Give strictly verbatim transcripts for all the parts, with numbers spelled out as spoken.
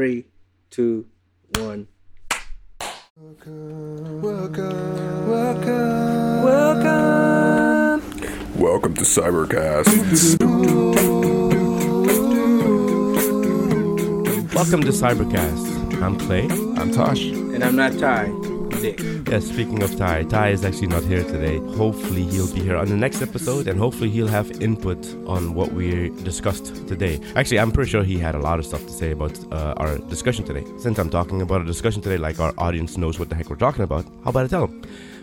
Three, two, one. Welcome, welcome, welcome, welcome. Welcome to Cybercast. Welcome to Cybercast. I'm Clay. I'm Tosh. And I'm not Ty. Dick. Yeah, speaking of Ty, Ty is actually not here today. Hopefully he'll be here on the next episode, and hopefully he'll have input on what we discussed today. Actually, I'm pretty sure he had a lot of stuff to say about uh, our discussion today. Since I'm talking about a discussion today, like our audience knows what the heck we're talking about, how about I tell them?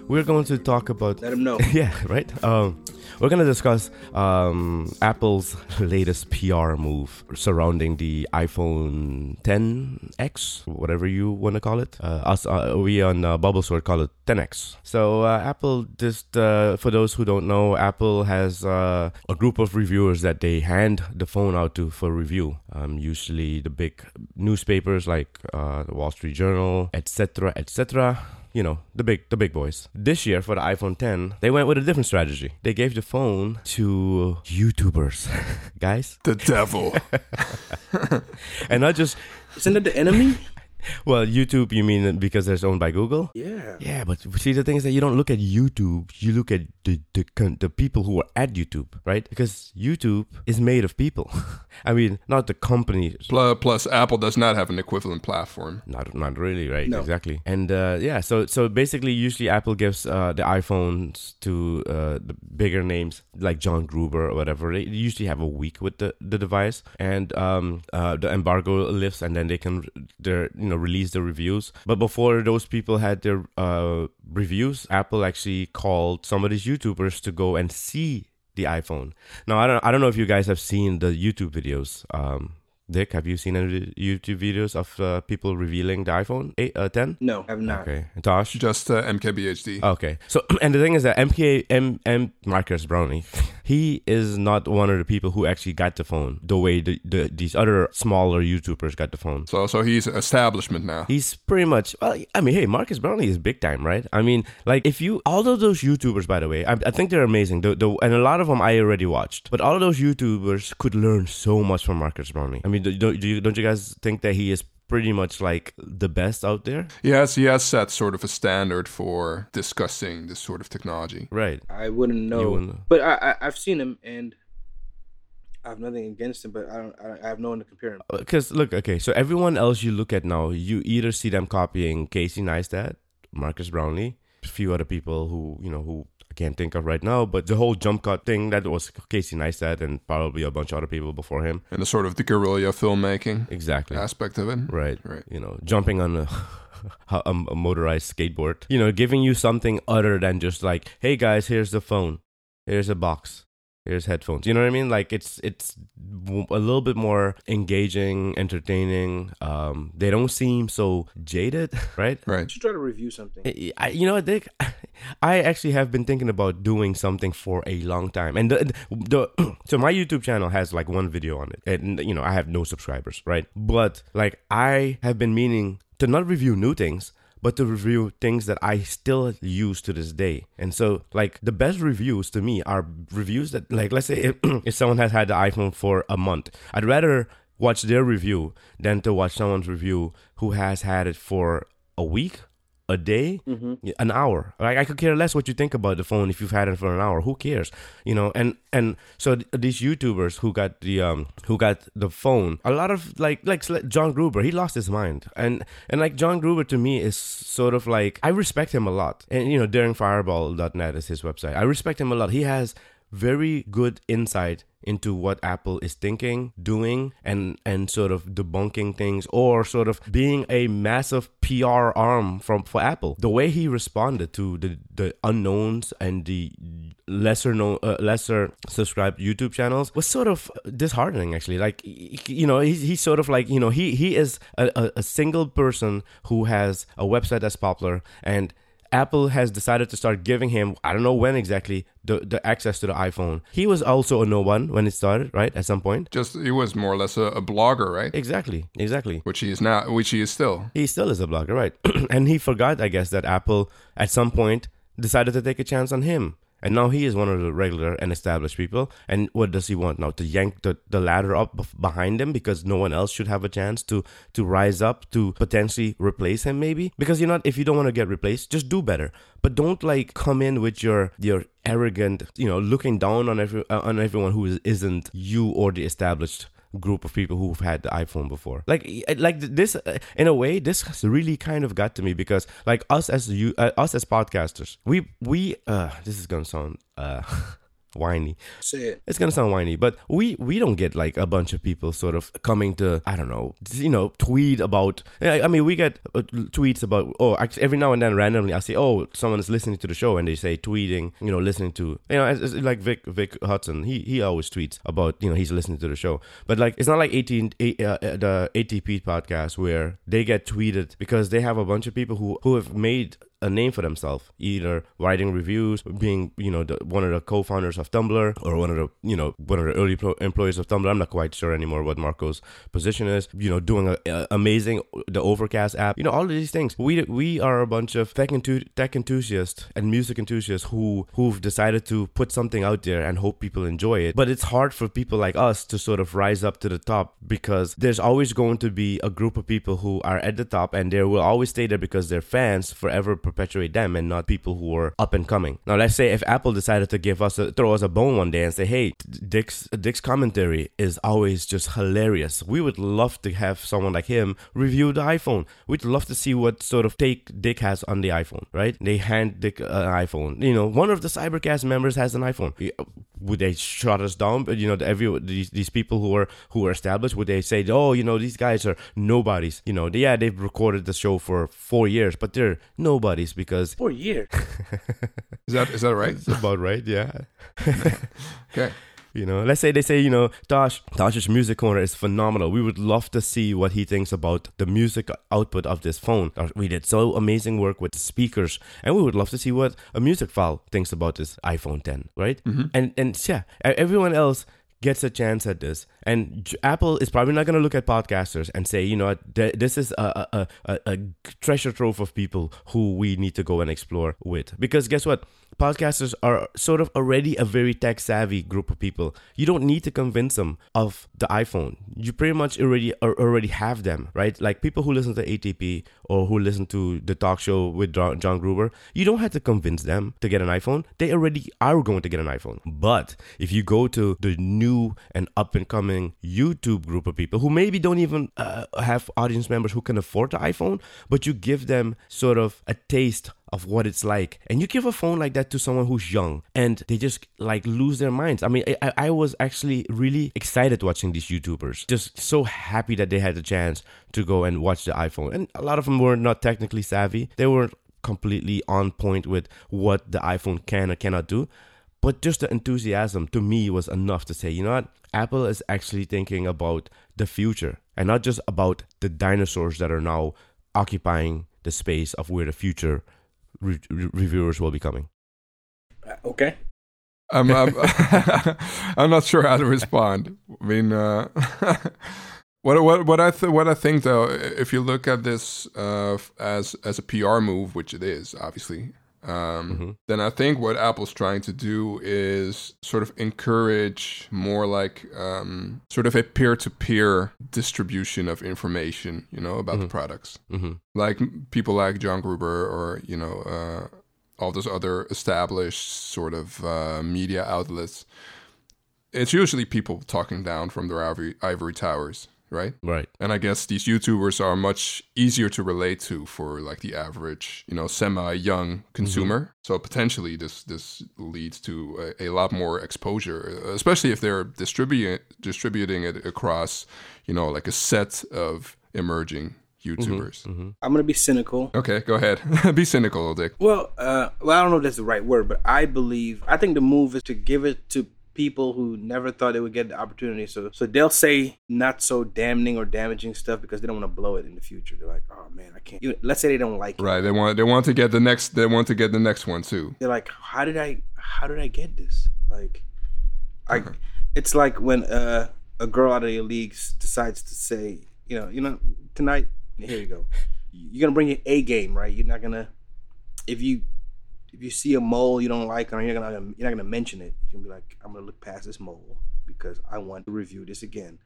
We're going to talk about... Let them know. Yeah, right? Um, we're going to discuss um, Apple's latest P R move surrounding the iPhone ten X, whatever you want to call it. Uh, us, uh, we on uh, BubbleSort call it ten X. So uh, Apple, just uh, for those who don't know, Apple has uh, a group of reviewers that they hand the phone out to for review. Um, usually the big newspapers like uh, the Wall Street Journal, et cetera, et cetera, you know, the big the big boys. This year for the iPhone ten, they went with a different strategy. They gave the phone to YouTubers. Guys, the devil. And not just, isn't it the enemy? Well, YouTube, you mean because it's owned by Google? Yeah. Yeah, but see, the thing is that you don't look at YouTube, you look at the the, the people who are at YouTube, right? Because YouTube is made of people. I mean, not the companies. Plus, plus, Apple does not have an equivalent platform. Not, not really, right? No. Exactly. And uh, yeah, so so basically, usually Apple gives uh, the iPhones to uh, the bigger names like John Gruber or whatever. They usually have a week with the, the device, and um, uh, the embargo lifts, and then they can they're you know release the reviews. But before those people had their uh, reviews, Apple actually called some of these YouTubers to go and see the iPhone. Now, I don't I don't know if you guys have seen the YouTube videos. Um, Dick, have you seen any YouTube videos of uh, people revealing the iPhone ten? No, I have not. Okay. And Tosh? Just uh, M K B H D. Okay. So, and the thing is that M K M M Marques Brownlee, he is not one of the people who actually got the phone the way the, the, these other smaller YouTubers got the phone. So, so he's establishment now. He's pretty much, well, I mean, hey, Marques Brownlee is big time, right? I mean, like if you, all of those YouTubers, by the way, I, I think they're amazing. The, the, and a lot of them I already watched. But all of those YouTubers could learn so much from Marques Brownlee. I mean, Do, do, do you, don't you guys think that he is pretty much like the best out there? Yes, he has set sort of a standard for discussing this sort of technology. Right. I wouldn't know. Wouldn't know. But I, I, I've seen him, and I have nothing against him, but I don't. I have no one to compare him. Because look, okay, so everyone else you look at now, you either see them copying Casey Neistat, Marques Brownlee, a few other people who, you know, who... can't think of right now, but the whole jump cut thing, that was Casey Neistat and probably a bunch of other people before him. And the sort of the guerrilla filmmaking exactly aspect of it. Right. Right. You know, jumping on a, a, a motorized skateboard. You know, giving you something other than just like, hey guys, here's the phone. Here's a box. Here's headphones. You know what I mean? Like it's it's a little bit more engaging, entertaining. Um, they don't seem so jaded, right? Right. You should try to review something. I, I, you know what, Dick? I actually have been thinking about doing something for a long time. And the, the, the so my YouTube channel has like one video on it. And, you know, I have no subscribers, right? But like I have been meaning to not review new things, but to review things that I still use to this day. And so, like, the best reviews to me are reviews that, like, let's say if, if someone has had the iPhone for a month, I'd rather watch their review than to watch someone's review who has had it for a week, a day, mm-hmm. an hour. Like, I could care less what you think about the phone if you've had it for an hour. Who cares? You know, and, and so th- these YouTubers who got the um who got the phone, a lot of like like John Gruber, he lost his mind. And and like John Gruber to me is sort of like, I respect him a lot. And you know, daring fireball dot net is his website. I respect him a lot. He has very good insight into what Apple is thinking, doing, and and sort of debunking things, or sort of being a massive P R arm from for Apple. The way he responded to the, the unknowns and the lesser known, uh, lesser subscribed YouTube channels was sort of disheartening, actually. Like, you know, he's, he's sort of like, you know, he, he is a, a single person who has a website that's popular, and Apple has decided to start giving him, I don't know when exactly, the, the access to the iPhone. He was also a no one when it started, right? At some point. Just, he was more or less a, a blogger, right? Exactly, exactly. Which he is now, which he is still. He still is a blogger, right? And he forgot, I guess, that Apple, at some point, decided to take a chance on him. And now he is one of the regular and established people. And what does he want now? To yank the, the ladder up behind him because no one else should have a chance to, to rise up, to potentially replace him maybe? Because you're not, if you don't want to get replaced, just do better. But don't like come in with your your arrogant, you know, looking down on, every, uh, on everyone who is, isn't you or the established group of people who've had the iPhone before. Like, like this, in a way, this has really kind of got to me because, like, us as you, uh, us as podcasters, we we uh, this is gonna sound uh, whiny. Say it. It's gonna sound whiny, but we we don't get like a bunch of people sort of coming to I don't know, you know, tweet about. I mean, we get uh, tweets about. Oh, every now and then, randomly, I say, oh, someone is listening to the show, and they say tweeting, you know, listening to, you know, it's, it's like Vic Vic Hudson. He he always tweets about, you know, he's listening to the show, but like it's not like eighteen, uh, the A T P podcast where they get tweeted because they have a bunch of people who who have made a name for themselves, either writing reviews, being, you know, the, one of the co-founders of Tumblr, or one of the, you know, one of the early pro- employees of Tumblr. I'm not quite sure anymore what Marco's position is. You know, doing a, a amazing the Overcast app. You know, all of these things. We we are a bunch of tech enth- tech enthusiasts and music enthusiasts who who've decided to put something out there and hope people enjoy it. But it's hard for people like us to sort of rise up to the top because there's always going to be a group of people who are at the top, and they will always stay there because they're fans forever. Perpetuate them and not people who are up and coming. Now, let's say if Apple decided to give us a, throw us a bone one day and say, "Hey, Dick's Dick's commentary is always just hilarious. We would love to have someone like him review the iPhone. We'd love to see what sort of take Dick has on the iPhone." Right? They hand Dick an iPhone. You know, one of the Cybercast members has an iPhone. Would they shut us down? But you know, every these, these people who are who are established, would they say, "Oh, you know, these guys are nobodies. You know, they, yeah, they've recorded the show for four years, but they're nobodies." Because for a year, is that is that right? That's about right, yeah. Okay. You know, let's say they say, you know, Tosh, Tosh's Music Corner is phenomenal. We would love to see what he thinks about the music output of this phone. We did so amazing work with the speakers, and we would love to see what a music file thinks about this iPhone ten, right? Mm-hmm. And and yeah, everyone else gets a chance at this. And Apple is probably not going to look at podcasters and say, you know, this is a, a, a, a treasure trove of people who we need to go and explore with. Because guess what? Podcasters are sort of already a very tech-savvy group of people. You don't need to convince them of the iPhone. You pretty much already already have them, right? Like people who listen to A T P or who listen to the talk show with John Gruber, you don't have to convince them to get an iPhone. They already are going to get an iPhone. But if you go to the new and up-and-coming YouTube group of people who maybe don't even uh, have audience members who can afford the iPhone, but you give them sort of a taste of what it's like, and you give a phone like that to someone who's young, and they just like lose their minds. I mean, I, I was actually really excited watching these YouTubers, just so happy that they had the chance to go and watch the iPhone. And a lot of them were not technically savvy, they weren't completely on point with what the iPhone can or cannot do, but just the enthusiasm to me was enough to say, you know what, Apple is actually thinking about the future and not just about the dinosaurs that are now occupying the space of where the future Re- re- reviewers will be coming. Uh, okay. I'm um, I'm, I'm not sure how to respond. I mean, uh, what what what I th- what I think though, if you look at this uh, as as a P R move, which it is obviously, um, mm-hmm. then I think what Apple's trying to do is sort of encourage more like um, sort of a peer-to-peer distribution of information, you know, about mm-hmm. the products. Mm-hmm. Like people like John Gruber or, you know, uh, all those other established sort of uh, media outlets. It's usually people talking down from their ivory, ivory towers, right? Right. And I guess these YouTubers are much easier to relate to for like the average, you know, semi-young consumer. Mm-hmm. So potentially this this leads to a, a lot more exposure, especially if they're distributing distributing it across, you know, like a set of emerging YouTubers. Mm-hmm, mm-hmm. I'm gonna be cynical. Okay, go ahead. Be cynical, Dick. Well, uh, well, I don't know if that's the right word, but I believe I think the move is to give it to people who never thought they would get the opportunity. So, so they'll say not so damning or damaging stuff because they don't want to blow it in the future. They're like, oh man, I can't. Even, let's say they don't like it. Right. They want. They want to get the next. They want to get the next one too. They're like, how did I? How did I get this? Like, I. Uh-huh. It's like when uh, a girl out of your league decides to say, you know, you know, tonight. Here you go. You're gonna bring your A game, right? You're not gonna if you if you see a mole you don't like, or you're not gonna you're not gonna mention it. You're gonna be like, I'm gonna look past this mole because I want to review this again.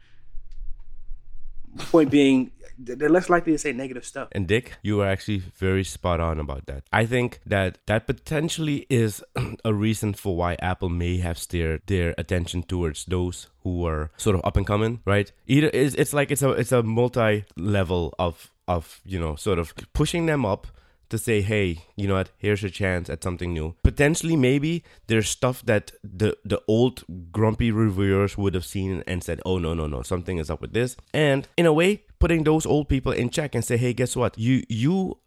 Point being, they're less likely to say negative stuff. And Dick, you were actually very spot on about that. I think that that potentially is a reason for why Apple may have steered their attention towards those who are sort of up and coming, right? Either it's, it's like it's a it's a multi-level of of you know sort of pushing them up to say, hey, you know what? Here's a chance at something new. Potentially, maybe there's stuff that the the old grumpy reviewers would have seen and said, oh, no, no, no, something is up with this. And in a way, putting those old people in check and say, hey, guess what? You you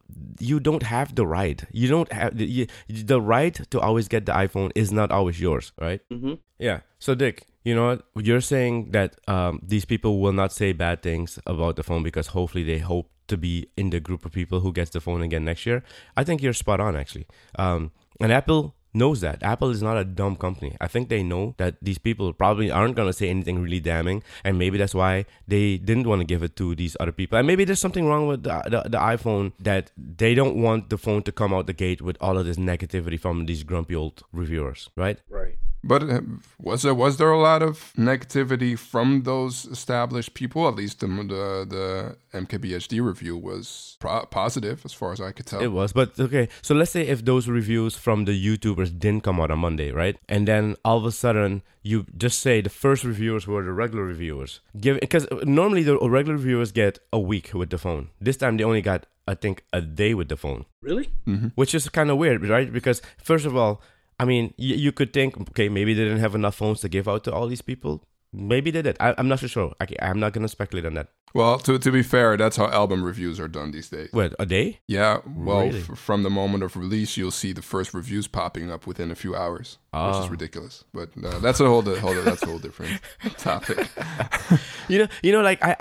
you don't have the right. You don't have the, you, the right to always get the iPhone is not always yours, right? Mm-hmm. Yeah. So, Dick, you know what? You're saying that um, these people will not say bad things about the phone because hopefully they hope to be in the group of people who gets the phone again next year. I think you're spot on, actually. Um, and Apple knows that. Apple is not a dumb company. I think they know that these people probably aren't going to say anything really damning, and maybe that's why they didn't want to give it to these other people. And maybe there's something wrong with the, the, the iPhone, that they don't want the phone to come out the gate with all of this negativity from these grumpy old reviewers, right? Right. But was there was there a lot of negativity from those established people? At least the the, the M K B H D review was pro- positive, as far as I could tell. It was, but okay. So let's say if those reviews from the YouTubers didn't come out on Monday, right? And then all of a sudden, you just say the first reviewers were the regular reviewers, give because normally the regular reviewers get a week with the phone. This time they only got, I think, a day with the phone. Really? Mm-hmm. Which is kind of weird, right? Because first of all, I mean, you, you could think, okay, maybe they didn't have enough phones to give out to all these people. Maybe they did. I, I'm not so sure. I, I'm not going to speculate on that. Well, to to be fair, that's how album reviews are done these days. What, a day? Yeah. Well, really? f- from the moment of release, you'll see the first reviews popping up within a few hours, oh. which is ridiculous. But uh, that's a whole whole that's a whole different topic. you know, you know, like I,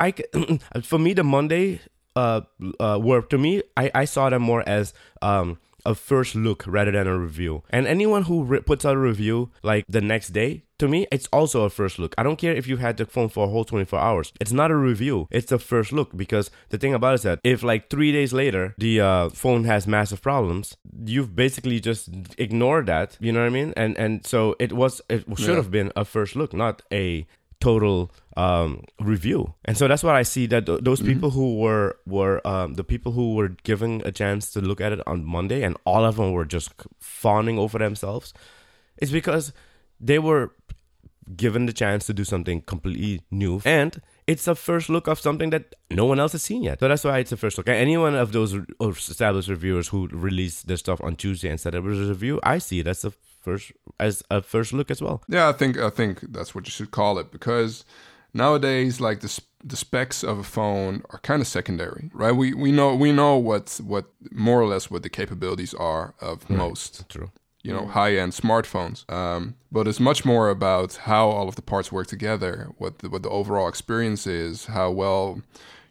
I for me, the Monday uh, uh were to me, I, I saw them more as um. a first look rather than a review. And anyone who re- puts out a review like the next day, to me, it's also a first look. I don't care if you had the phone for a whole twenty-four hours. It's not a review. It's a first look, because the thing about it is that if like three days later, the uh, phone has massive problems, you've basically just ignored that. You know what I mean? And and so it was it should yeah. have been a first look, not a total um, review. And so that's what I see, that th- those mm-hmm. people who were, were um, the people who were given a chance to look at it on Monday, and all of them were just fawning over themselves, it's because they were given the chance to do something completely new. And it's a first look of something that no one else has seen yet. So that's why it's a first look. Any one of those re- established reviewers who released their stuff on Tuesday and said it was a review, I see it as a first as a first look as well. Yeah, I think I think that's what you should call it, because nowadays, like the the specs of a phone are kind of secondary, right? We we know we know what what more or less what the capabilities are of right. most. True. You know, high-end smartphones. Um, but it's much more about how all of the parts work together, what the, what the overall experience is, how well,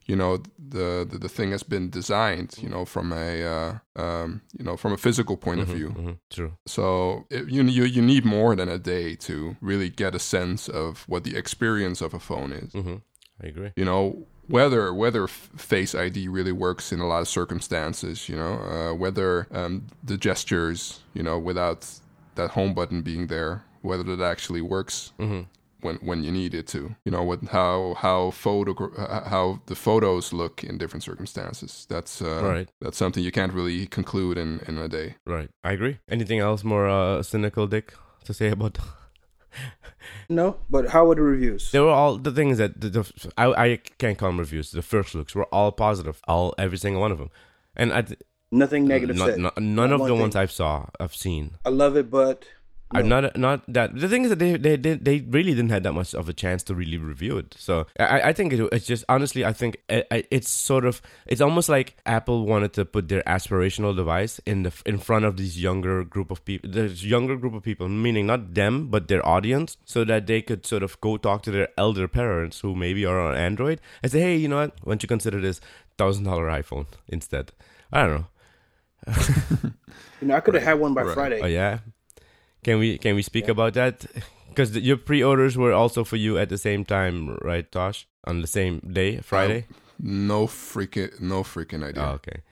you know, the the, the thing has been designed, you know, from a uh, um, you know, from a physical point mm-hmm, of view. Mm-hmm, true. So it, you you you need more than a day to really get a sense of what the experience of a phone is. Mm-hmm. I agree. You know, whether whether Face I D really works in a lot of circumstances, you know, uh, whether um, the gestures, you know, without that home button being there, whether that actually works mm-hmm. when when you need it to, you know, what how how photo how the photos look in different circumstances. That's uh, right. That's something you can't really conclude in, in a day. Right. I agree. Anything else more uh, cynical, Dick, to say about that? No, but how were the reviews? They were all the things that the, the I, I can't call them reviews. The first looks were all positive, all every single one of them, and I nothing negative. Not, said. Not, none not of one the thing. ones I've saw, I've seen. I love it, but no. I'm not not that. The thing is that they they they really didn't have that much of a chance to really review it. So I I think it, it's just honestly I think it, it's sort of it's almost like Apple wanted to put their aspirational device in the in front of these younger group of people, this younger group of people, meaning not them but their audience, so that they could sort of go talk to their elder parents who maybe are on Android and say, hey, you know what? Why don't you consider this one thousand dollars iPhone instead? I don't know. You know, I could have right. had one by right. Friday. Oh yeah. Can we can we speak yeah. about that? Because your pre-orders were also for you at the same time, right, Tosh? On the same day, Friday? Um, no freaking, no freaking idea. Oh, okay.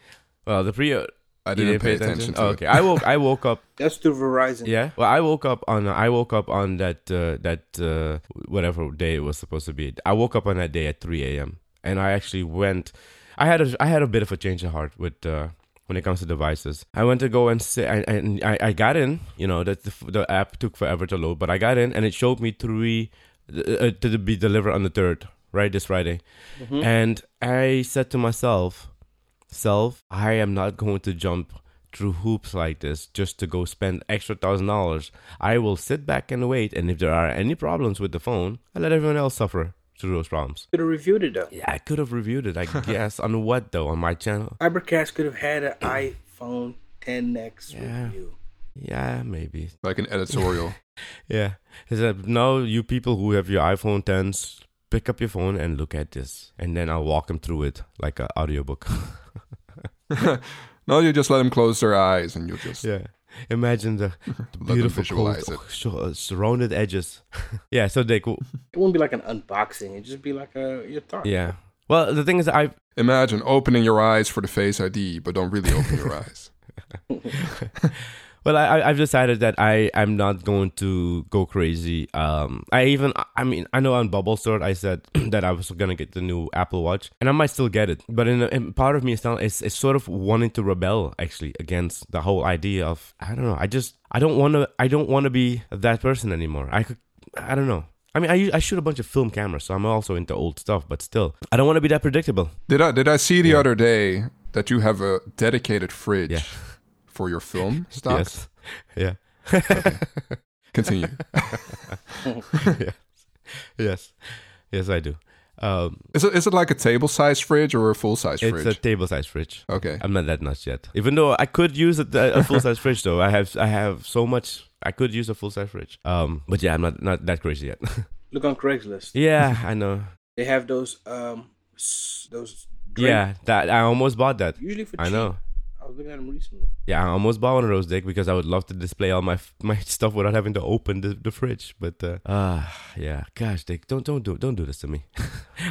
Well, the pre I didn't, didn't pay, pay attention. attention to oh, okay, it. I woke. I woke up. That's through Verizon. Yeah. Well, I woke up on. I woke up on that uh, that uh, whatever day it was supposed to be. I woke up on that day at three a.m. and I actually went. I had a. I had a bit of a change of heart with. Uh, When it comes to devices, I went to go and sit, and I, I got in. You know, that the, the app took forever to load, but I got in, and it showed me three uh, to be delivered on the third, right, this Friday. Mm-hmm. And I said to myself, "Self, I am not going to jump through hoops like this just to go spend extra thousand dollars. I will sit back and wait. And if there are any problems with the phone, I let everyone else suffer." Through those problems. Could have reviewed it though. Yeah, I could have reviewed it, I guess. On what though? On my channel? Cybercast could have had an iPhone ten X yeah. review. Yeah, maybe. Like an editorial. Yeah. He said, "Now you people who have your iPhone tens, pick up your phone and look at this." And then I'll walk them through it like an audiobook. No, you just let them close their eyes and you just... Yeah. Imagine the, the beautiful cold, oh, surrounded edges. Yeah, so they cool. It wouldn't be like an unboxing. It'd just be like a your thought. Yeah. Well, the thing is, I imagine opening your eyes for the Face I D, but don't really open your eyes. Well, I, I've decided that I am not going to go crazy. Um, I even, I mean, I know on BubbleSort I said that I was gonna get the new Apple Watch, and I might still get it. But in, in part of me is, is is sort of wanting to rebel actually against the whole idea of I don't know. I just I don't want to I don't want to be that person anymore. I could I don't know. I mean, I I shoot a bunch of film cameras, so I'm also into old stuff. But still, I don't want to be that predictable. Did I did I see the yeah. other day that you have a dedicated fridge? Yeah. For your film stocks? Yes. Yeah. Okay. Continue. Yes. Yes. Yes, I do. Um, is it is it like a table-sized fridge or a full-size fridge? It's a table-sized fridge. Okay. I'm not that nuts yet. Even though I could use a, a full-size fridge, though. I have I have so much. I could use a full-size fridge. Um, but yeah, I'm not, not that crazy yet. Look on Craigslist. Yeah, I know. They have those... Um, those. Drink. Yeah, that I almost bought that. Usually for cheap. I know. I was looking at them recently. Yeah, I almost bought one of those, Dick, because I would love to display all my my stuff without having to open the, the fridge. But uh, uh yeah, gosh, Dick, don't don't do don't do this to me.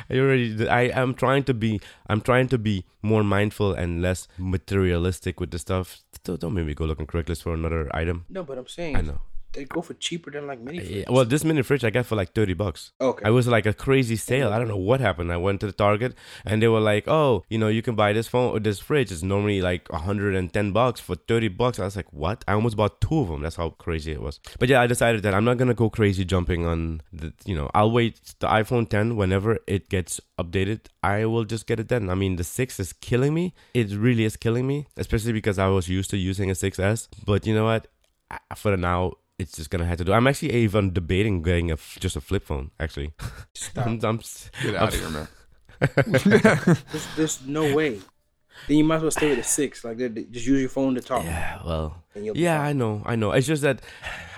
I already, I am trying to be, I'm trying to be more mindful and less materialistic with the stuff. Don't, don't make me go look on Craigslist for another item. No, but I'm saying I know they go for cheaper than like mini fridge. Well, this mini fridge I got for like thirty bucks. Okay, I was like a crazy sale. I don't know what happened. I went to the Target and they were like, "Oh, you know, you can buy this phone or this fridge. It's normally like one hundred and ten bucks for thirty bucks." I was like, "What?" I almost bought two of them. That's how crazy it was. But yeah, I decided that I'm not gonna go crazy jumping on the. You know, I'll wait the iPhone ten whenever it gets updated. I will just get it then. I mean, the six is killing me. It really is killing me, especially because I was used to using a six S. But you know what? For now. It's just gonna have to do. I'm actually even debating getting a f- just a flip phone. Actually, I'm, I'm, get I'm, out of here, man. there's, there's no way. Then you might as well stay with a six. Like, just use your phone to talk. Yeah, well, yeah, I know, I know. It's just that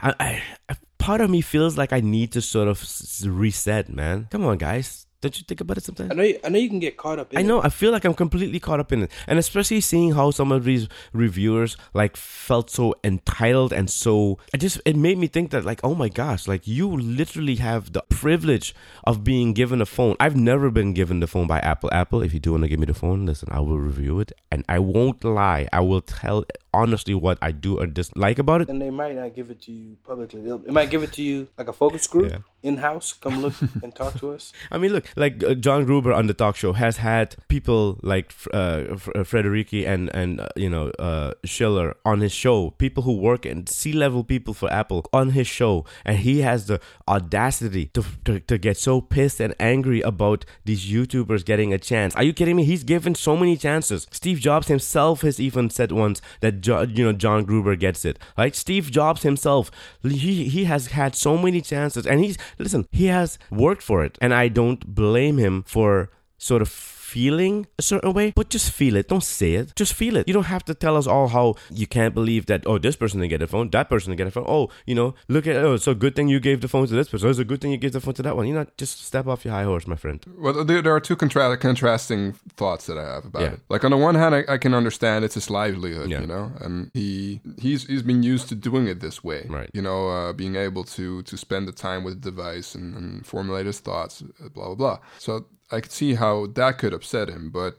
I, I, I, part of me feels like I need to sort of reset, man. Come on, guys. Don't you think about it sometimes? I know you, I know you can get caught up in it. I know. It. I feel like I'm completely caught up in it. And especially seeing how some of these reviewers like felt so entitled and so... I just It made me think that like, oh my gosh, like you literally have the privilege of being given a phone. I've never been given the phone by Apple. Apple, if you do want to give me the phone, listen, I will review it. And I won't lie. I will tell honestly what I do or dislike about it. And they might not give it to you publicly. They'll, they might give it to you like a focus group. Yeah. In-house, come look and talk to us. I mean, look, like uh, John Gruber on the talk show has had people like uh, F- uh, Federici and, and uh, you know, uh, Schiller on his show, people who work in C-level people for Apple on his show. And he has the audacity to, to, to get so pissed and angry about these YouTubers getting a chance. Are you kidding me? He's given so many chances. Steve Jobs himself has even said once that, jo- you know, John Gruber gets it. Like Steve Jobs himself, he, he has had so many chances and he's Listen, he has worked for it, and I don't blame him for sort of feeling a certain way, but just feel it. Don't say it. Just feel it. You don't have to tell us all how you can't believe that, oh, this person didn't get a phone, that person didn't get a phone. Oh, you know, look at, oh, it's a good thing you gave the phone to this person. It's a good thing you gave the phone to that one. You know, just step off your high horse, my friend. Well, there, there are two contra- contrasting thoughts that I have about yeah. it. Like, on the one hand, I, I can understand it's his livelihood, yeah. you know, and he he's he's been used to doing it this way, right? You know, uh, being able to, to spend the time with the device and, and formulate his thoughts, blah, blah, blah. So I could see how that could upset him, but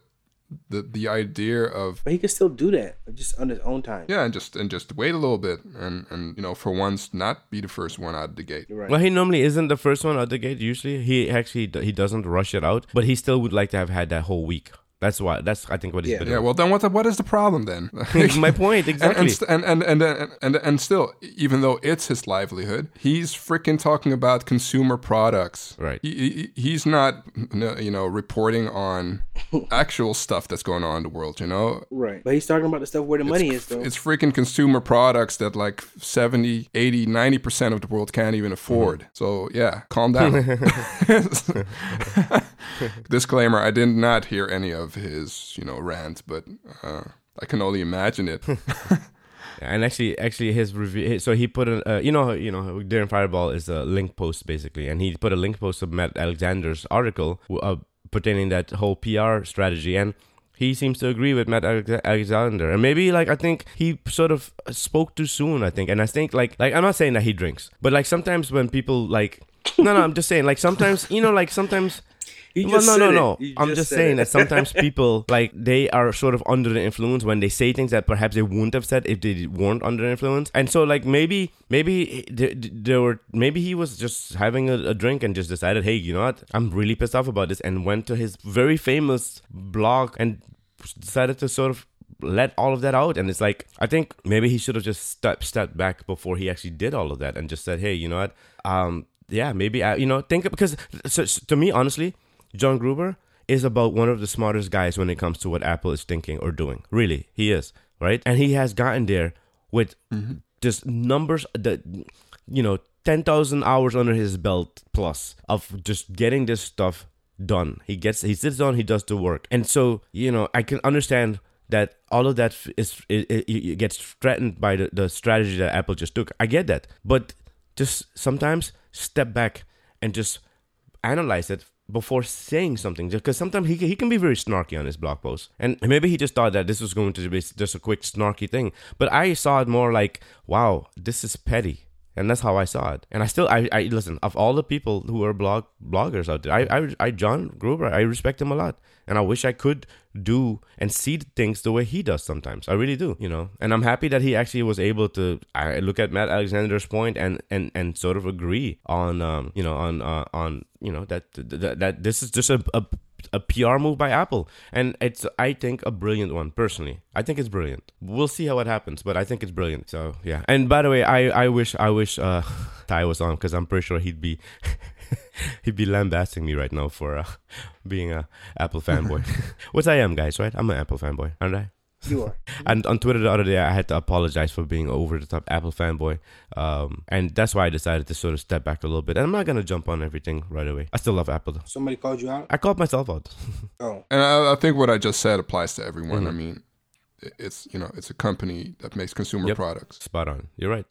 the the idea of, but he could still do that just on his own time. Yeah, and just and just wait a little bit, and and you know, for once, not be the first one out of the gate. Right. Well, he normally isn't the first one out the gate. Usually, he actually he doesn't rush it out, but he still would like to have had that whole week. That's why. That's I think what he's yeah. been. Yeah. Doing. Well, then what? The, what is the problem then? My point exactly. And and and, and and and and still, even though it's his livelihood, he's freaking talking about consumer products. Right. He, he, he's not, you know, reporting on actual stuff that's going on in the world. You know. Right. But he's talking about the stuff where the it's, money is. Though. It's freaking consumer products that like seventy, eighty, ninety percent of the world can't even afford. Mm-hmm. So yeah, calm down. Disclaimer: I did not hear any of his, you know, rant, but uh, I can only imagine it. And actually, actually, his review. So he put a, uh, you know, you know, Daring Fireball is a link post basically, and he put a link post of Matt Alexander's article uh, pertaining that whole P R strategy, and he seems to agree with Matt Alexander. And maybe, like, I think he sort of spoke too soon. I think, and I think, like, like I'm not saying that he drinks, but like sometimes when people like, no, no, I'm just saying, like sometimes, you know, like sometimes. Well, no, no, no. I'm just, just saying that sometimes people, like, they are sort of under the influence when they say things that perhaps they wouldn't have said if they weren't under the influence. And so, like, maybe, maybe there were, maybe he was just having a, a drink and just decided, hey, you know what? I'm really pissed off about this, and went to his very famous blog and decided to sort of let all of that out. And it's like, I think maybe he should have just stepped stepped back before he actually did all of that and just said, hey, you know what? Um, yeah, maybe I, you know, think because so, so, to me, honestly. John Gruber is about one of the smartest guys when it comes to what Apple is thinking or doing. Really, he is, right? And he has gotten there with mm-hmm. just numbers that, you know, ten thousand hours under his belt plus of just getting this stuff done. He gets, he sits down, he does the work. And so, you know, I can understand that all of that is it, it, it gets threatened by the, the strategy that Apple just took. I get that. But just sometimes step back and just analyze it before saying something, because sometimes he he can be very snarky on his blog post, and maybe he just thought that this was going to be just a quick snarky thing. But I saw it more like, wow, this is petty, and that's how I saw it. And I still, I, I listen. Of all the people who are blog bloggers out there, I, I, I John Gruber, I respect him a lot, and I wish I could do and see things the way he does sometimes. I really do, you know. And I'm happy that he actually was able to I look at Matt Alexander's point and and and sort of agree on um you know on uh, on you know that that, that this is just a, a a P R move by Apple, and it's I think a brilliant one. Personally, I think it's brilliant. We'll see how it happens, but I think it's brilliant. So yeah. And by the way, I I wish I wish uh Ty was on, because I'm pretty sure he'd be he'd be lambasting me right now for uh, being a Apple fanboy, which I am, guys. Right? I'm an Apple fanboy, aren't I? You are. And on Twitter the other day, I had to apologize for being over the top Apple fanboy, um, and that's why I decided to sort of step back a little bit. And I'm not gonna jump on everything right away. I still love Apple, though. Somebody called you out? I called myself out. Oh. And I, I think what I just said applies to everyone. Mm-hmm. I mean, it's you know, it's a company that makes consumer yep. products. Spot on. You're right.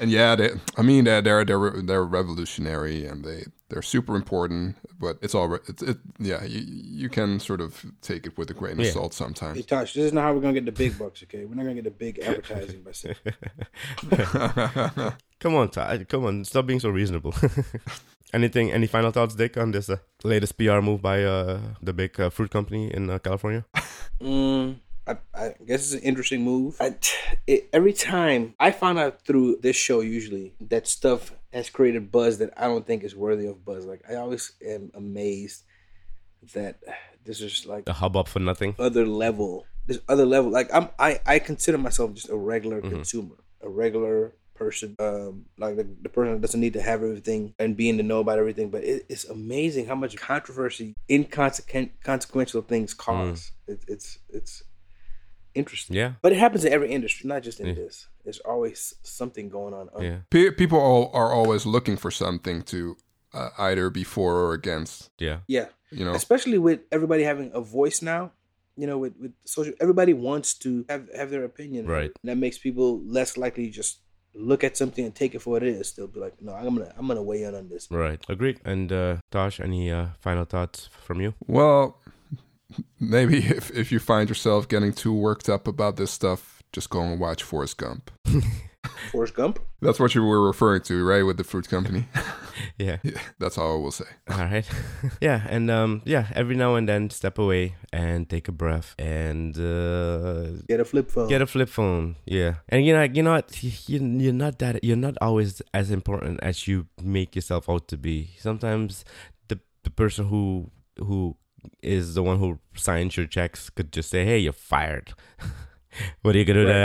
And yeah, they, I mean, they're they're they're revolutionary, and they. They're super important, but it's all right. It's, it, yeah, you, you can sort of take it with a grain of yeah. salt sometimes. Hey, Tosh, this is not how we're going to get the big bucks, okay? We're not going to get the big advertising by saying. Come on, Tosh. Come on. Stop being so reasonable. Anything, any final thoughts, Dick, on this uh, latest P R move by uh, the big uh, fruit company in uh, California? Mm. I, I guess it's an interesting move. I, it, every time I find out through this show, usually that stuff has created buzz that I don't think is worthy of buzz. Like, I always am amazed that this is like a hubbub for nothing. Other level, this other level. Like I'm, I, I consider myself just a regular mm-hmm. consumer, a regular person, um, like the, the person that doesn't need to have everything and be in the know about everything. But it, it's amazing how much controversy, inconsequential consequential things cause. Mm. It, it's it's. Interesting. Yeah. But it happens in every industry, not just in yeah. this. There's always something going on. Yeah. P- people all, are always looking for something to uh, either be for or against. Yeah. Yeah. You know, especially with everybody having a voice now, you know, with, with social, everybody wants to have, have their opinion. Right. And that makes people less likely to just look at something and take it for what it is. They'll be like, no, I'm going to I'm gonna weigh in on this. Right. Agreed. And uh, Tosh, any uh, final thoughts from you? Well... Maybe if, if you find yourself getting too worked up about this stuff, just go and watch Forrest Gump. Forrest Gump. That's what you were referring to, right? With the fruit company. Yeah. Yeah. That's all I will say. All right. Yeah. And um, yeah, every now and then step away and take a breath and uh, get a flip phone. Get a flip phone. Yeah. And you know, you know what? You're not that, you're not always as important as you make yourself out to be. Sometimes the, the person who, who is the one who signs your checks could just say, hey, you're fired. What are you going to do right.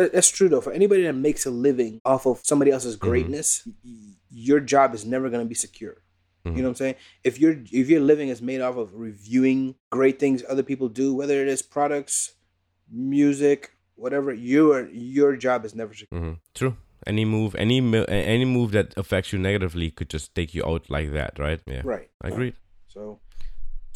then? That's true, though. For anybody that makes a living off of somebody else's greatness, mm-hmm. your job is never going to be secure. Mm-hmm. You know what I'm saying? If, you're, if your living is made off of reviewing great things other people do, whether it is products, music, whatever, you are, your job is never secure. Mm-hmm. True. Any move, any any move that affects you negatively could just take you out like that, right? Yeah. Right. I agree. So...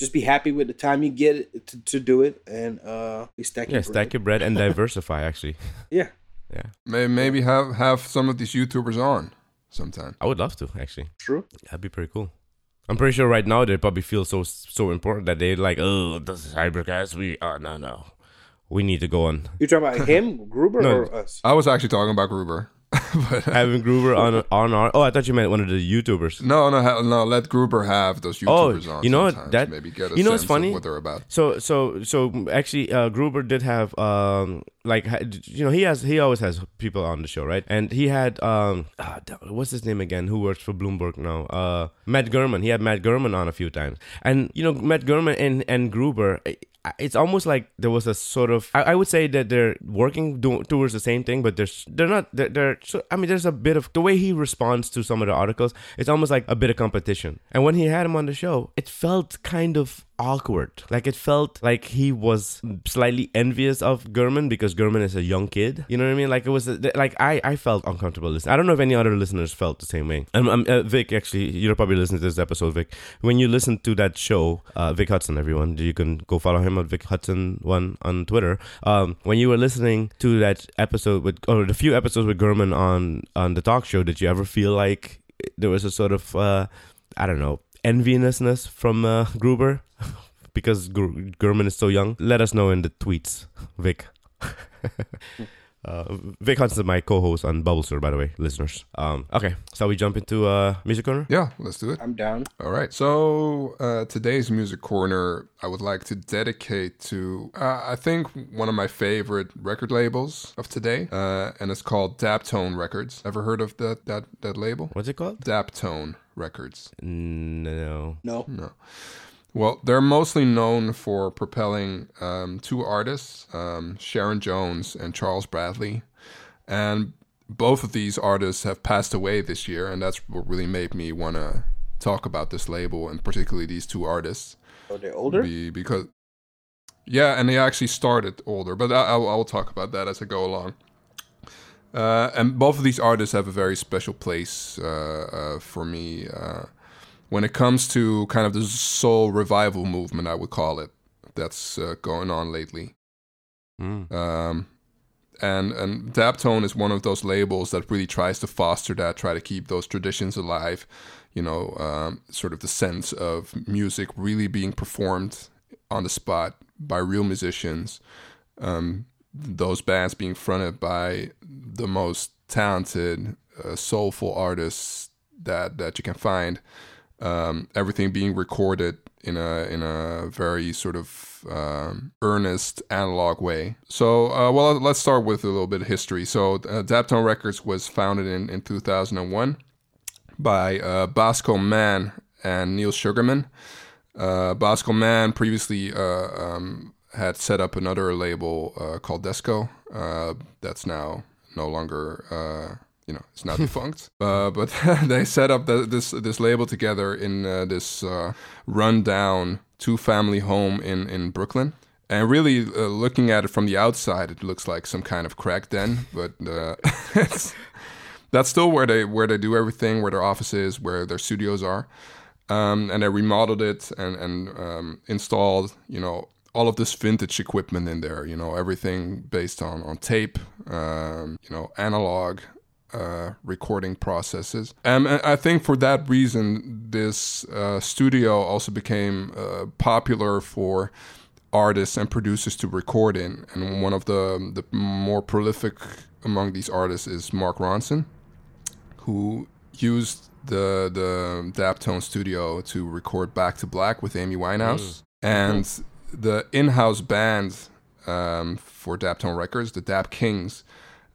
just be happy with the time you get it to, to do it and uh, be stack your yeah, bread. stack your bread and diversify, actually. Yeah. Yeah. Maybe, maybe have, have some of these YouTubers on sometime. I would love to, actually. True. That'd be pretty cool. I'm pretty sure right now they probably feel so so important that they're like, oh, this is Cybercast. We, oh, no, no. We need to go on. You're talking about him, Gruber, no, or us? I was actually talking about Gruber. But, uh, having Gruber on on our oh I thought you meant one of the YouTubers. No, no, no. Let Gruber have those YouTubers oh, on. You know what, that maybe get a you know sense what's funny? Of what they're about. So so so actually, uh, Gruber did have um like you know he has he always has people on the show, right? And he had um oh, what's his name again? Who works for Bloomberg now? Uh, Matt Gurman. He had Matt Gurman on a few times, and you know Matt Gurman and and Gruber. It's almost like there was a sort of I, I would say that they're working do, towards the same thing, but they're they're not they're, they're so, I mean there's a bit of the way he responds to some of the articles. It's almost like a bit of competition. And when he had him on the show, it felt kind of awkward. Like it felt like he was slightly envious of Gurman because Gurman is a young kid. You know what I mean? Like it was a, like I, I felt uncomfortable listening. I don't know if any other listeners felt the same way. I'm, I'm uh, Vic actually, you're probably listening to this episode, Vic. When you listen to that show, uh, Vic Hudson, everyone, you can go follow him. Of Vic Hudson one on Twitter. Um, when you were listening to that episode with, or the few episodes with Gurman on on the talk show, did you ever feel like there was a sort of uh, I don't know enviousness from uh, Gruber because Gr- Gurman is so young? Let us know in the tweets, Vic. Uh, Vic Hudson is my co-host on BubbleSort, by the way, listeners. Um, okay, so we jump into uh, Music Corner? Yeah, let's do it. I'm down. All right, so uh, today's Music Corner I would like to dedicate to, uh, I think, one of my favorite record labels of today, uh, and it's called Daptone Records. Ever heard of that that that label? What's it called? Daptone Records. No. No. No. Well, they're mostly known for propelling um, two artists, um, Sharon Jones and Charles Bradley. And both of these artists have passed away this year, and that's what really made me want to talk about this label, and particularly these two artists. Are they older? Be, because, yeah, and they actually started older, but I, I, I will talk about that as I go along. Uh, and both of these artists have a very special place uh, uh, for me. Uh, When it comes to kind of the soul revival movement, I would call it, that's uh, going on lately. Mm. Um, and and Daptone is one of those labels that really tries to foster that, try to keep those traditions alive, you know, um, sort of the sense of music really being performed on the spot by real musicians, um, those bands being fronted by the most talented, uh, soulful artists that, that you can find. Um, everything being recorded in a in a very sort of um, earnest analog way. So, uh, well, let's start with a little bit of history. So, uh, Daptone Records was founded in, in two thousand one by uh, Bosco Mann and Neil Sugarman. Uh, Bosco Mann previously uh, um, had set up another label uh, called Desco. Uh, that's now no longer... Uh, You know, it's not defunct, uh, but they set up the, this this label together in uh, this uh, rundown two-family home in, in Brooklyn. And really, uh, looking at it from the outside, it looks like some kind of crack den. But uh, it's, that's still where they where they do everything, where their office is, where their studios are. Um, and they remodeled it and and um, installed, you know, all of this vintage equipment in there. You know, everything based on on tape, um, you know, analog. Uh, recording processes. Um, and I think for that reason, this uh, studio also became uh, popular for artists and producers to record in, and one of the the more prolific among these artists is Mark Ronson, who used the the Daptone studio to record Back to Black with Amy Winehouse. Mm. And mm-hmm. the in-house band um, for Daptone Records, the Dap Kings,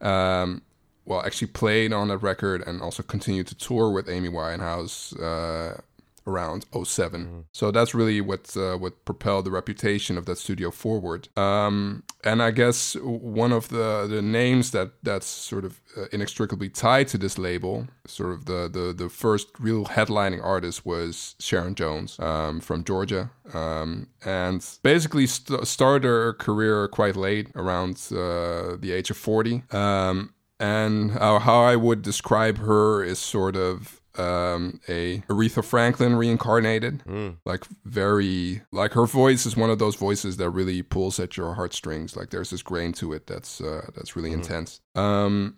um, well, actually played on that record and also continued to tour with Amy Winehouse uh, around oh seven. Mm-hmm. So that's really what uh, what propelled the reputation of that studio forward. Um, and I guess one of the, the names that that's sort of inextricably tied to this label, sort of the, the, the first real headlining artist, was Sharon Jones um, from Georgia. Um, and basically st- started her career quite late, around uh, the age of forty. Um, and how, how I would describe her is sort of Um, a Aretha Franklin reincarnated. Mm. Like very, like her voice is one of those voices that really pulls at your heartstrings. Like there's this grain to it that's uh, that's really mm. intense. Um,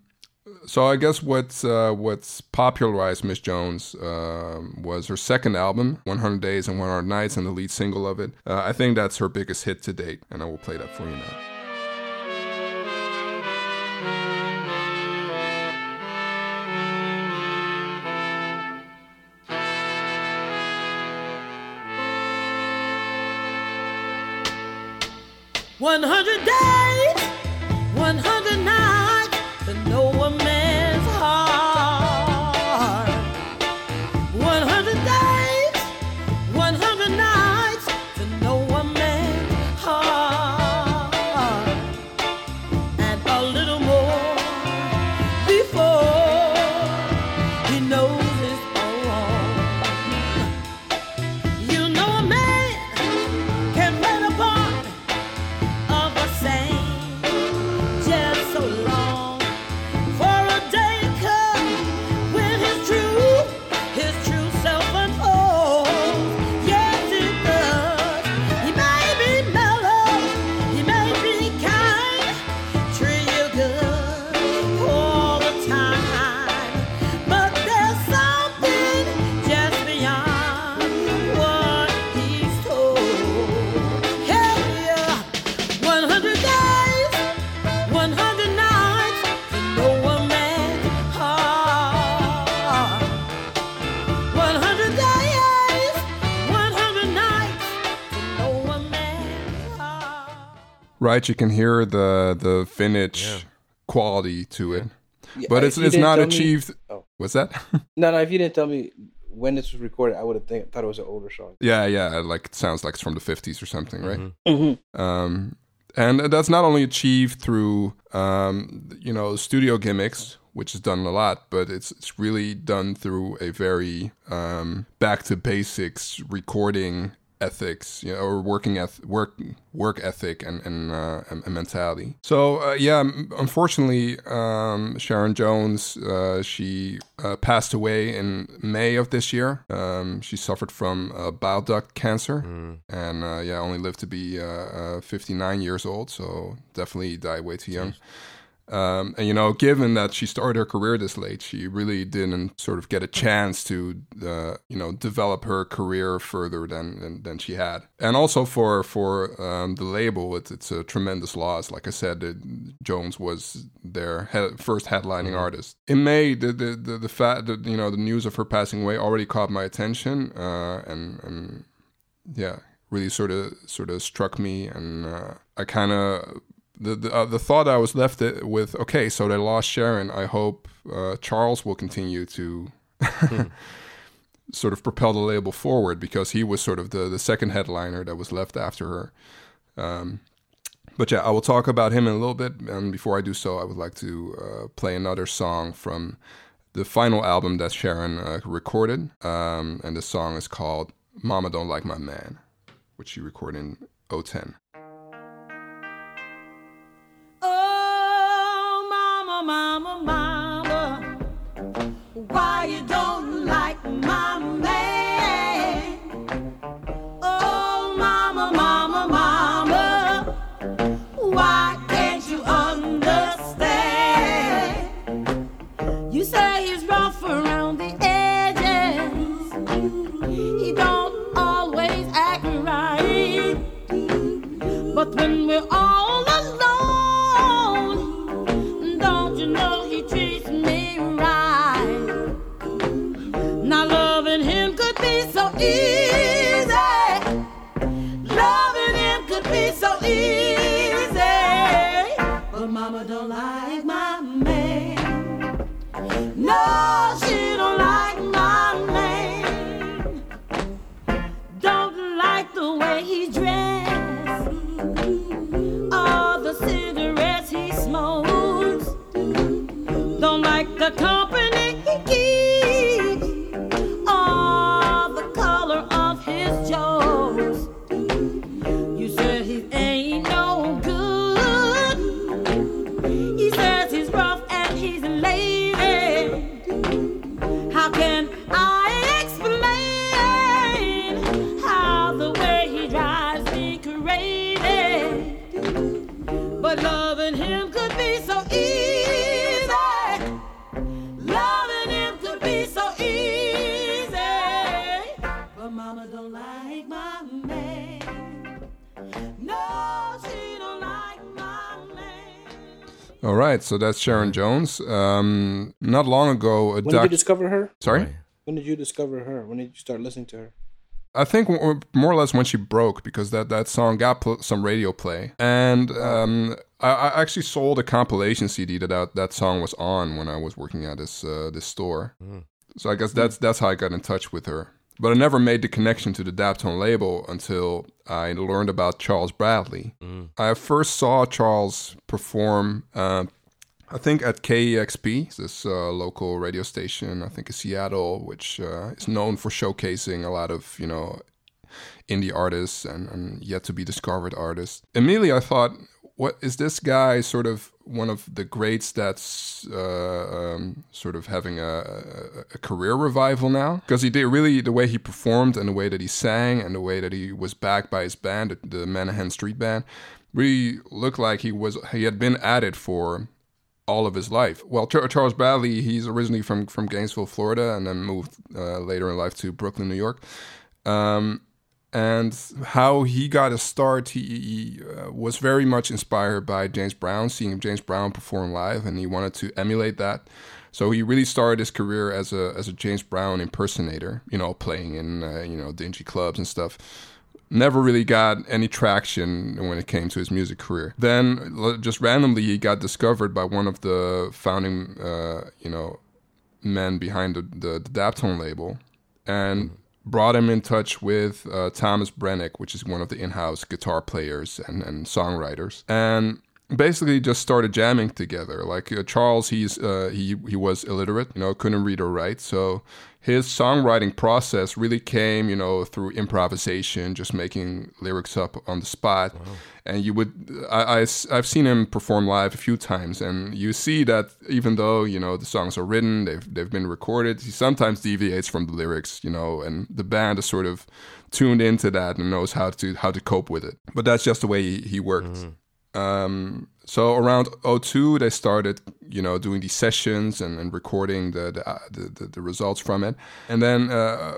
so I guess what uh, what's popularized Miss Jones uh, was her second album, one hundred days and one hundred nights, and the lead single of it. Uh, I think that's her biggest hit to date, and I will play that for you now. one hundred days, one hundred nights, to know a man's heart. one hundred days, one hundred nights, to know a man's heart. And a little more before he knows his own. You know a man can play the part of a saint just so long, for a day comes when his true, his true self unfolds. Yes, it does. He may be mellow, he may be kind, treat you good all the time, but there's something just beyond what he's told. Hell yeah. one hundred days, one hundred nights, to know a man's heart. one hundred days, one hundred nights, to know a man's heart. Right, you can hear the the vintage yeah. quality to it, Yeah, but it's if you it's didn't not tell me- achieved. Oh. What's that? No, no. If you didn't tell me when this was recorded, I would have think, thought it was an older song. yeah, yeah. Like it sounds like it's from the fifties or something, right? Mm-hmm. Um, and that's not only achieved through um, you know, studio gimmicks, which is done a lot, but it's it's really done through a very um, back to basics recording ethics, you know, or working eth- work work ethic and and, uh, and, and mentality. So uh, yeah, m- unfortunately, um, Sharon Jones uh, she uh, passed away in May of this year. Um, she suffered from uh, bile duct cancer, mm. and uh, yeah, only lived to be uh, uh, fifty-nine years old. So definitely died way too young. Um, and, you know, given that she started her career this late, she really didn't sort of get a chance to, uh, you know, develop her career further than than, than she had. And also for for um, the label, it's, it's a tremendous loss. Like I said, it, Jones was their he- first headlining mm-hmm. artist. In May, the the the, the fact that, you know, the news of her passing away already caught my attention, uh, and and yeah, really sort of sort of struck me, and uh, I kind of. The the, uh, the thought I was left with, okay, so they lost Sharon. I hope uh, Charles will continue to hmm. sort of propel the label forward, because he was sort of the, the second headliner that was left after her. Um, but yeah, I will talk about him in a little bit. And before I do so, I would like to uh, play another song from the final album that Sharon uh, recorded. Um, and the song is called Mama Don't Like My Man, which she recorded in oh ten. Mama, mama, why you don't like my man? Oh, mama, mama, mama, why can't you understand? You say he's rough around the edges, he don't always act right. when we're all alone. Don't you know he treats me right? Now loving him could be so easy. Loving him could be so easy. But mama don't like my man. No, she don't like my man. Don't like the way he dresses. Don't like the company he keeps, or the color of his jokes. You said he ain't no good. He says he's rough and he's lazy. How can I explain how the way he drives me crazy? But loving him could be so easy. All right, so that's Sharon Jones. Um, not long ago, a doc- when did you discover her? Sorry, when did you discover her? When did you start listening to her? I think more or less when she broke, because that, that song got pl- some radio play, and um, I, I actually sold a compilation C D that I, that song was on when I was working at this uh, this store. Mm. So I guess that's that's how I got in touch with her. But I never made the connection to the Daptone label until I learned about Charles Bradley. Mm. I first saw Charles perform, uh, I think, at K E X P, this uh, local radio station, I think in Seattle, which uh, is known for showcasing a lot of, you know, indie artists and, and yet-to-be-discovered artists. Immediately I thought, what is this guy sort of one of the greats that's uh, um, sort of having a, a career revival now? Because he did really, the way he performed and the way that he sang and the way that he was backed by his band, the Menahan Street Band, really looked like he was he had been at it for all of his life. Well, Ch- Charles Bradley, he's originally from, from Gainesville, Florida, and then moved uh, later in life to Brooklyn, New York. Um And how he got a start, he, he uh, was very much inspired by James Brown, seeing James Brown perform live, and he wanted to emulate that. So he really started his career as a as a James Brown impersonator, you know, playing in uh, you know dingy clubs and stuff. Never really got any traction when it came to his music career. Then just randomly, he got discovered by one of the founding uh, you know men behind the the, the Daptone label, and. Mm-hmm. Brought him in touch with uh, Thomas Brennick, which is one of the in-house guitar players and, and songwriters, and basically just started jamming together. Like uh, Charles, he's uh, he he was illiterate, you know, couldn't read or write, so his songwriting process really came, you know, through improvisation, just making lyrics up on the spot. Wow. And you would, I, I, I've seen him perform live a few times, and you see that even though, you know, the songs are written, they've they've been recorded, he sometimes deviates from the lyrics, you know, and the band is sort of tuned into that and knows how to how to cope with it. But that's just the way he, he worked. Mm-hmm. Um, so around oh two, they started, you know, doing these sessions and, and recording the the, uh, the the the results from it. And then uh,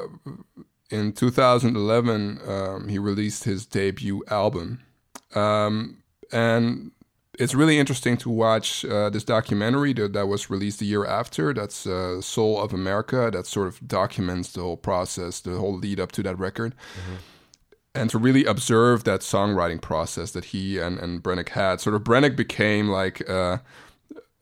in two thousand eleven, um, he released his debut album. Um, and it's really interesting to watch uh, this documentary that, that was released the year after. That's uh, Soul of America. That sort of documents the whole process, the whole lead up to that record. Mm-hmm. And to really observe that songwriting process that he and, and Brennick had. Sort of Brennick became like uh,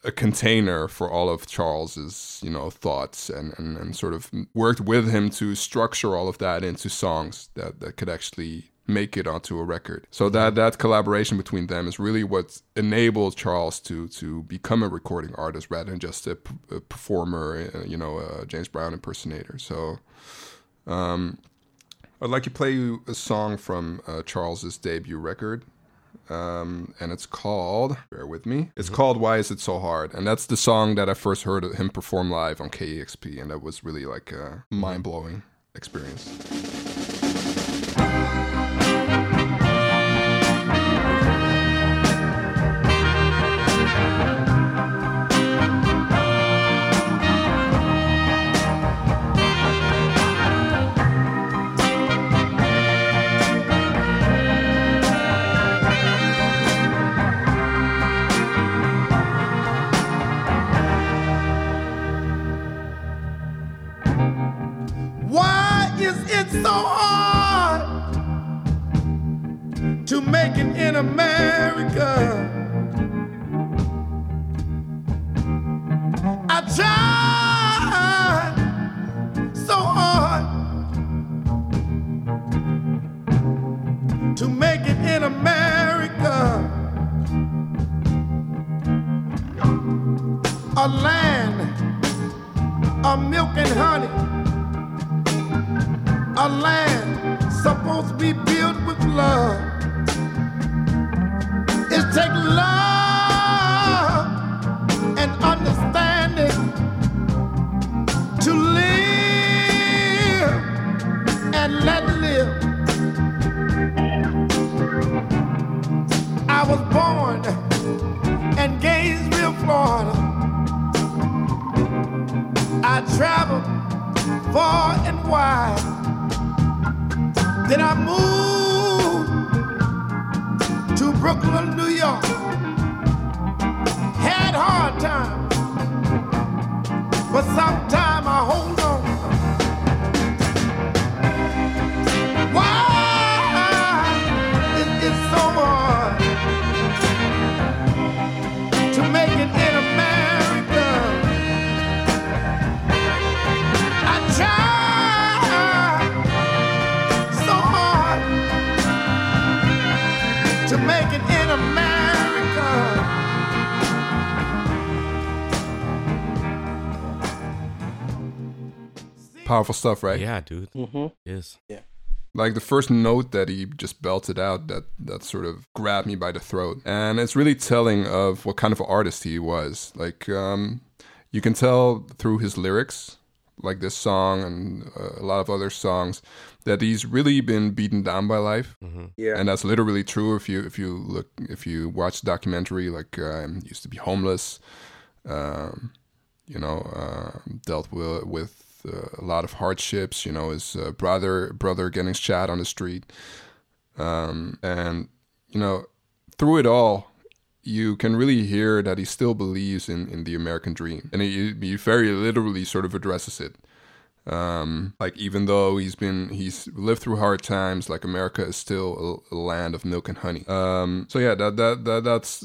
a container for all of Charles's, you know, thoughts and, and, and sort of worked with him to structure all of that into songs that, that could actually make it onto a record. So that, that collaboration between them is really what enabled Charles to, to become a recording artist rather than just a, a performer, you know, a James Brown impersonator. So... Um, I'd like to play you a song from uh, Charles's debut record, um, and it's called, bear with me, it's mm-hmm. called Why Is It So Hard, and that's the song that I first heard him perform live on K E X P, and that was really like a mind-blowing experience. a land of milk and honey, a land supposed to be built with love. It takes love and understanding to live and let live. I was born in Gainesville, Florida. I traveled far and wide. Then I moved to Brooklyn, New York. Had hard times, but sometime I hold on. Why is it so hard to make it in America? I try so hard to make it in America. Powerful stuff, right? Yeah, dude. Mm-hmm. Yes. Yeah. Like the first note that he just belted out, that, that sort of grabbed me by the throat. And it's really telling of what kind of artist he was. Like, um, you can tell through his lyrics, like this song and uh, a lot of other songs, that he's really been beaten down by life. Mm-hmm. Yeah. And that's literally true if you if you look, if you watch the documentary, like uh, he used to be homeless, um, you know, uh, dealt with... with Uh, a lot of hardships, you know, his uh, brother brother getting shot on the street. Um, and, you know, through it all, you can really hear that he still believes in, in the American dream. And he, he very literally sort of addresses it. Um, like, even though he's been, he's lived through hard times, like America is still a, a land of milk and honey. Um, so, yeah, that, that, that that's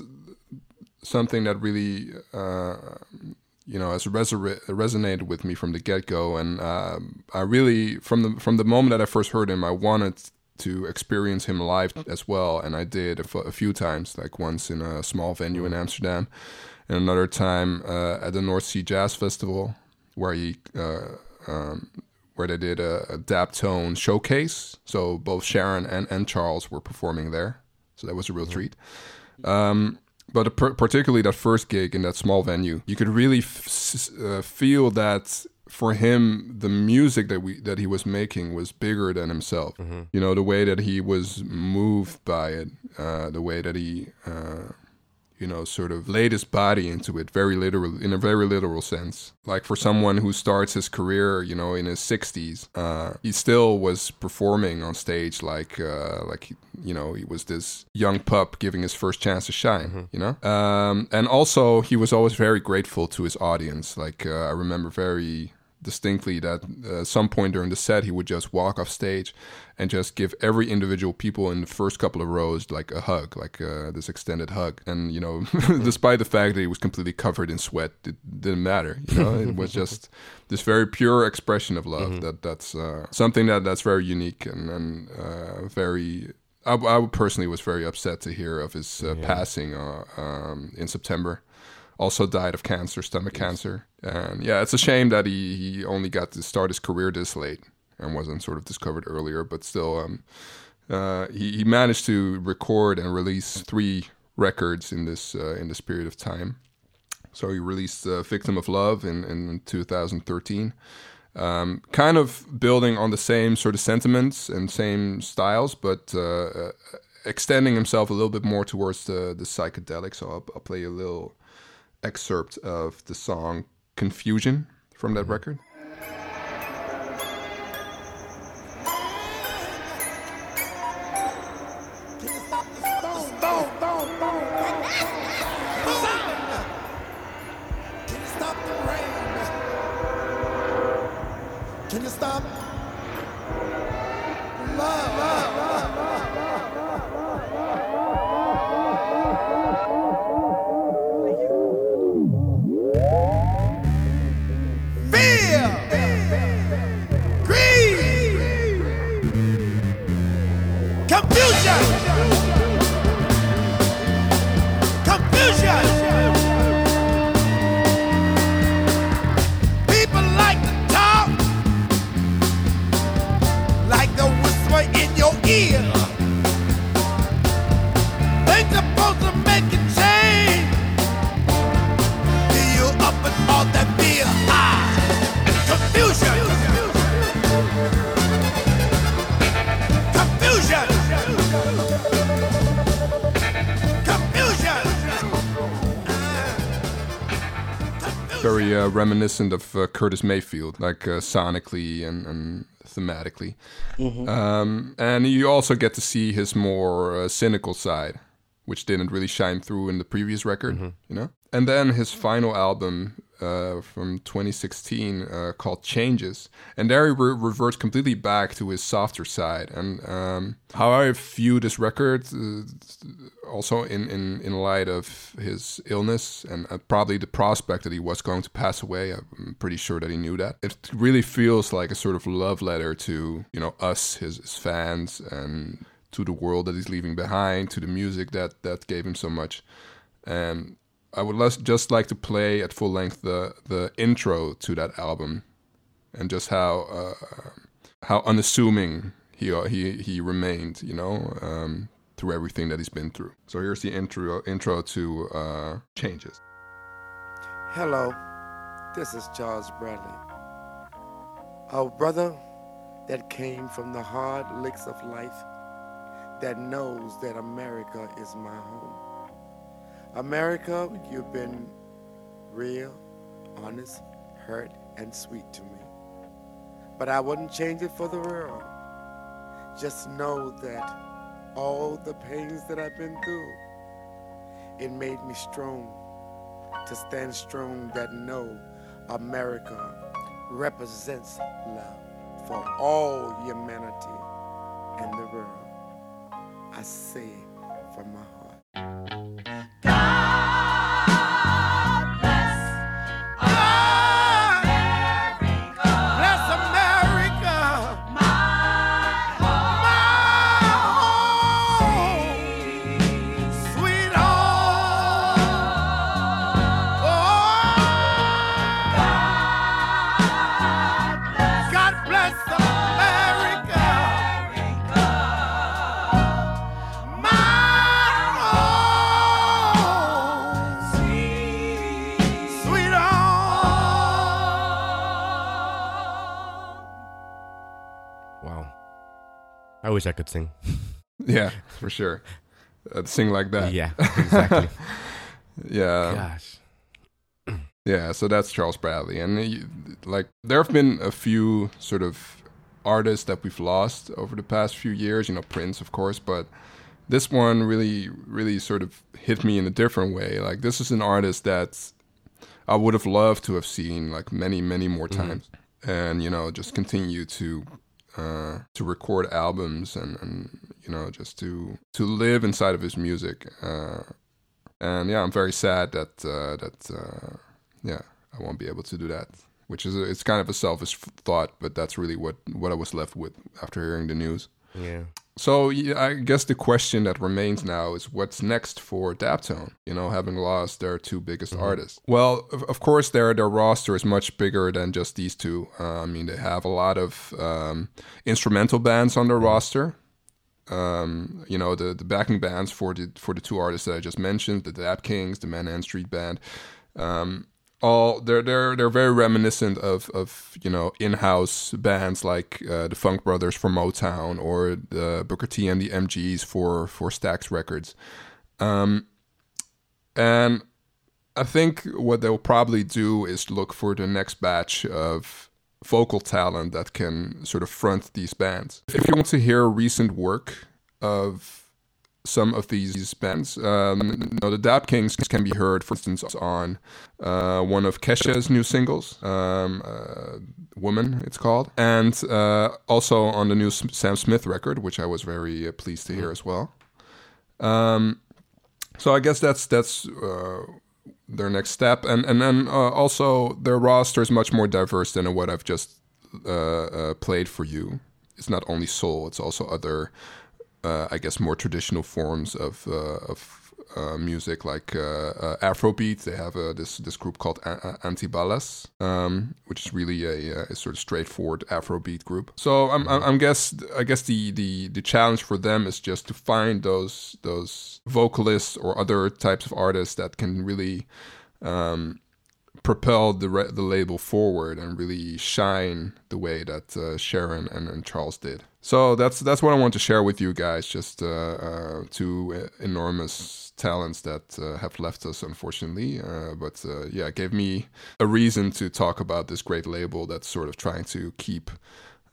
something that really... Uh, you know, has resor- resonated with me from the get-go. And uh, I really, from the from the moment that I first heard him, I wanted to experience him live as well. And I did a, f- a few times, like once in a small venue in Amsterdam, and another time uh, at the North Sea Jazz Festival, where he uh, um, where they did a, a Daptone showcase. So both Sharon and, and Charles were performing there. So that was a real treat. Um But particularly that first gig in that small venue, you could really f- uh, feel that for him, the music that we that he was making was bigger than himself. Mm-hmm. You know, the way that he was moved by it, uh, the way that he, uh, you know, sort of laid his body into it, very literal, in a very literal sense. Like for someone who starts his career, you know, in his sixties, uh, he still was performing on stage like, uh, like you know, he was this young pup giving his first chance to shine, mm-hmm. you know? Um, and also, he was always very grateful to his audience. Like, uh, I remember very distinctly that uh, at some point during the set, he would just walk off stage and just give every individual people in the first couple of rows like a hug, like uh, this extended hug. And, you know, despite the fact that he was completely covered in sweat, it didn't matter. You know, it was just this very pure expression of love. Mm-hmm. That that's uh, something that that's very unique and, and uh, very... I, I personally was very upset to hear of his uh, yeah. passing uh, um, in September. Also died of cancer, stomach yes. cancer. And yeah, it's a shame that he, he only got to start his career this late and wasn't sort of discovered earlier. But still, um, uh, he, he managed to record and release three records in this uh, in this period of time. So he released uh, Victim of Love in, in two thousand thirteen. Um, kind of building on the same sort of sentiments and same styles, but uh, extending himself a little bit more towards the, the psychedelic. So I'll, I'll play a little excerpt of the song Confusion from that record. Can you stop? Love, love, love, love, love, love, love, love, love. Fear, greed, confusion, confusion, very uh, reminiscent of uh, Curtis Mayfield, like uh, sonically and, and thematically. Mm-hmm. Um, and you also get to see his more uh, cynical side, which didn't really shine through in the previous record, mm-hmm. you know? And then his final album uh, from twenty sixteen uh, called Changes. And there he re- reverts completely back to his softer side. And um, how I view this record, uh, also in, in, in light of his illness and uh, probably the prospect that he was going to pass away, I'm pretty sure that he knew that. It really feels like a sort of love letter to, you know, us, his, his fans, and to the world that he's leaving behind, to the music that, that gave him so much. And I would less, just like to play at full length the, the intro to that album, and just how uh, how unassuming he he he remained, you know, um, through everything that he's been through. So here's the intro intro to uh, Changes. Hello, this is Charles Bradley, our brother that came from the hard licks of life, that knows that America is my home. America, you've been real, honest, hurt, and sweet to me. But I wouldn't change it for the world. Just know that all the pains that I've been through, it made me strong, to stand strong that no, America represents love for all humanity and the world. I say from my heart. God bless America. Bless America. My home. My home. Sweet home. Oh. God bless. God bless America. I wish I could sing. Yeah, for sure. I'd sing like that. Yeah, exactly. Yeah. Gosh. Yeah, so that's Charles Bradley. And he, like, there have been a few sort of artists that we've lost over the past few years, you know, Prince, of course, but this one really, really sort of hit me in a different way. Like, this is an artist that I would have loved to have seen, like, many, many more times. Mm-hmm. And, you know, just continue to... Uh, to record albums and, and, you know, just to to live inside of his music. Uh, and, yeah, I'm very sad that, uh, that uh, yeah, I won't be able to do that, which is, a, it's kind of a selfish thought, but that's really what, what I was left with after hearing the news. Yeah. So yeah, I guess the question that remains now is what's next for Daptone, you know, having lost their two biggest mm-hmm. artists. Well, of, of course, their their roster is much bigger than just these two. Uh, I mean, they have a lot of um, instrumental bands on their mm-hmm. roster. Um, you know, the, the backing bands for the, for the two artists that I just mentioned, the Dap Kings, the Menahan Street Band. Um, all they're they're they're very reminiscent of of you know in-house bands like uh, the Funk Brothers for Motown, or the Booker T and the M Gs for for Stax Records, um, and I think what they'll probably do is look for the next batch of vocal talent that can sort of front these bands. If you want to hear recent work of some of these bands, um, you know, the Dap Kings can be heard, for instance, on uh, one of Kesha's new singles, um, uh, Woman, it's called, and uh, also on the new Sam Smith record, which I was very uh, pleased to hear as well. Um, so I guess that's that's uh, their next step, and and then uh, also their roster is much more diverse than what I've just uh, uh, played for you. It's not only soul; it's also other. Uh, I guess more traditional forms of uh, of uh, music, like uh, uh, Afrobeat. They have uh, this this group called a- Antibalas, um, which is really a, a sort of straightforward Afrobeat group. So I'm I'm guess I guess the, the, the challenge for them is just to find those those vocalists or other types of artists that can really um, propelled the re- the label forward and really shine the way that uh, Sharon and, and Charles did. So that's that's what I want to share with you guys. Just uh, uh, two enormous talents that uh, have left us, unfortunately. Uh, but uh, yeah, it gave me a reason to talk about this great label that's sort of trying to keep,